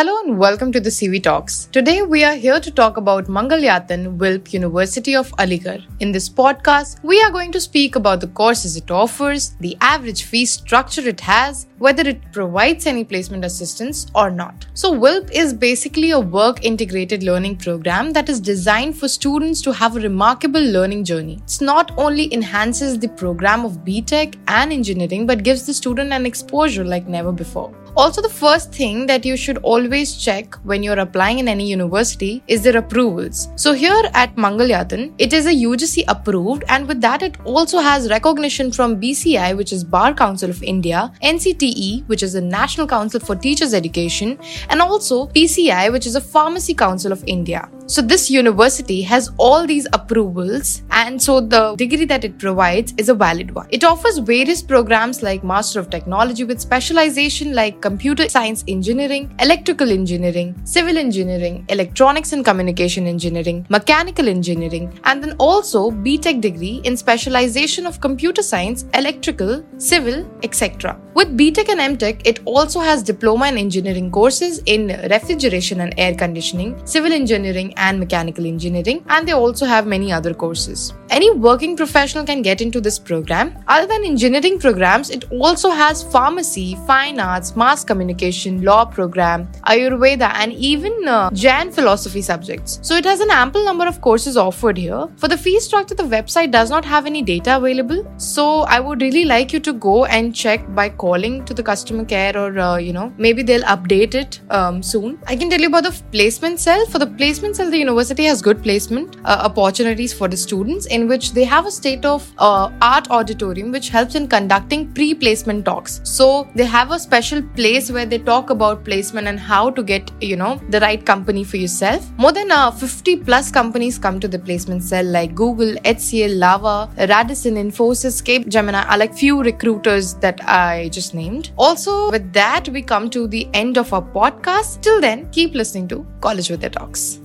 Hello and welcome to the CV Talks. Today we are here to talk about Mangalyatan WILP, University of Aligarh. In this podcast, we are going to speak about the courses it offers, the average fee structure it has, whether it provides any placement assistance or not. So WILP is basically a work integrated learning program that is designed for students to have a remarkable learning journey. It not only enhances the program of B.Tech and engineering but gives the student an exposure like never before. Also, the first thing that you should always check when you're applying in any university is their approvals. So here at Mangalyatan, it is a UGC approved, and with that it also has recognition from BCI, which is Bar Council of India, NCTE, which is the National Council for Teachers Education, and also PCI, which is a Pharmacy Council of India. So this university has all these approvals, and so the degree that it provides is a valid one. It offers various programs like Master of Technology with specialization like Computer Science Engineering, Electrical Engineering, Civil Engineering, Electronics and Communication Engineering, Mechanical Engineering, and then also B.Tech degree in specialization of Computer Science, Electrical, Civil, etc. With B.Tech and M.Tech, it also has diploma in engineering courses in refrigeration and air conditioning, civil engineering, and mechanical engineering, and they also have many other courses. Any working professional can get into this program. Other than engineering programs, it also has pharmacy, fine arts, mass communication, law program, Ayurveda, and even Jain philosophy subjects. So it has an ample number of courses offered here. For the fee structure, the website does not have any data available, so I would really like you to go and check by calling to the customer care, or maybe they'll update it soon. I can tell you about the placement cell. For the placement cell, the university has good placement opportunities for the students, in which they have a state of art auditorium which helps in conducting pre-placement talks. So they have a special place where they talk about placement and how to get the right company for yourself. More than 50 plus companies come to the placement cell like Google, HCL, Lava, Radisson, Infosys, Cape Gemini are like few recruiters that I just named. Also, with that, we come to the end of our podcast. Till then, keep listening to College with Their Talks.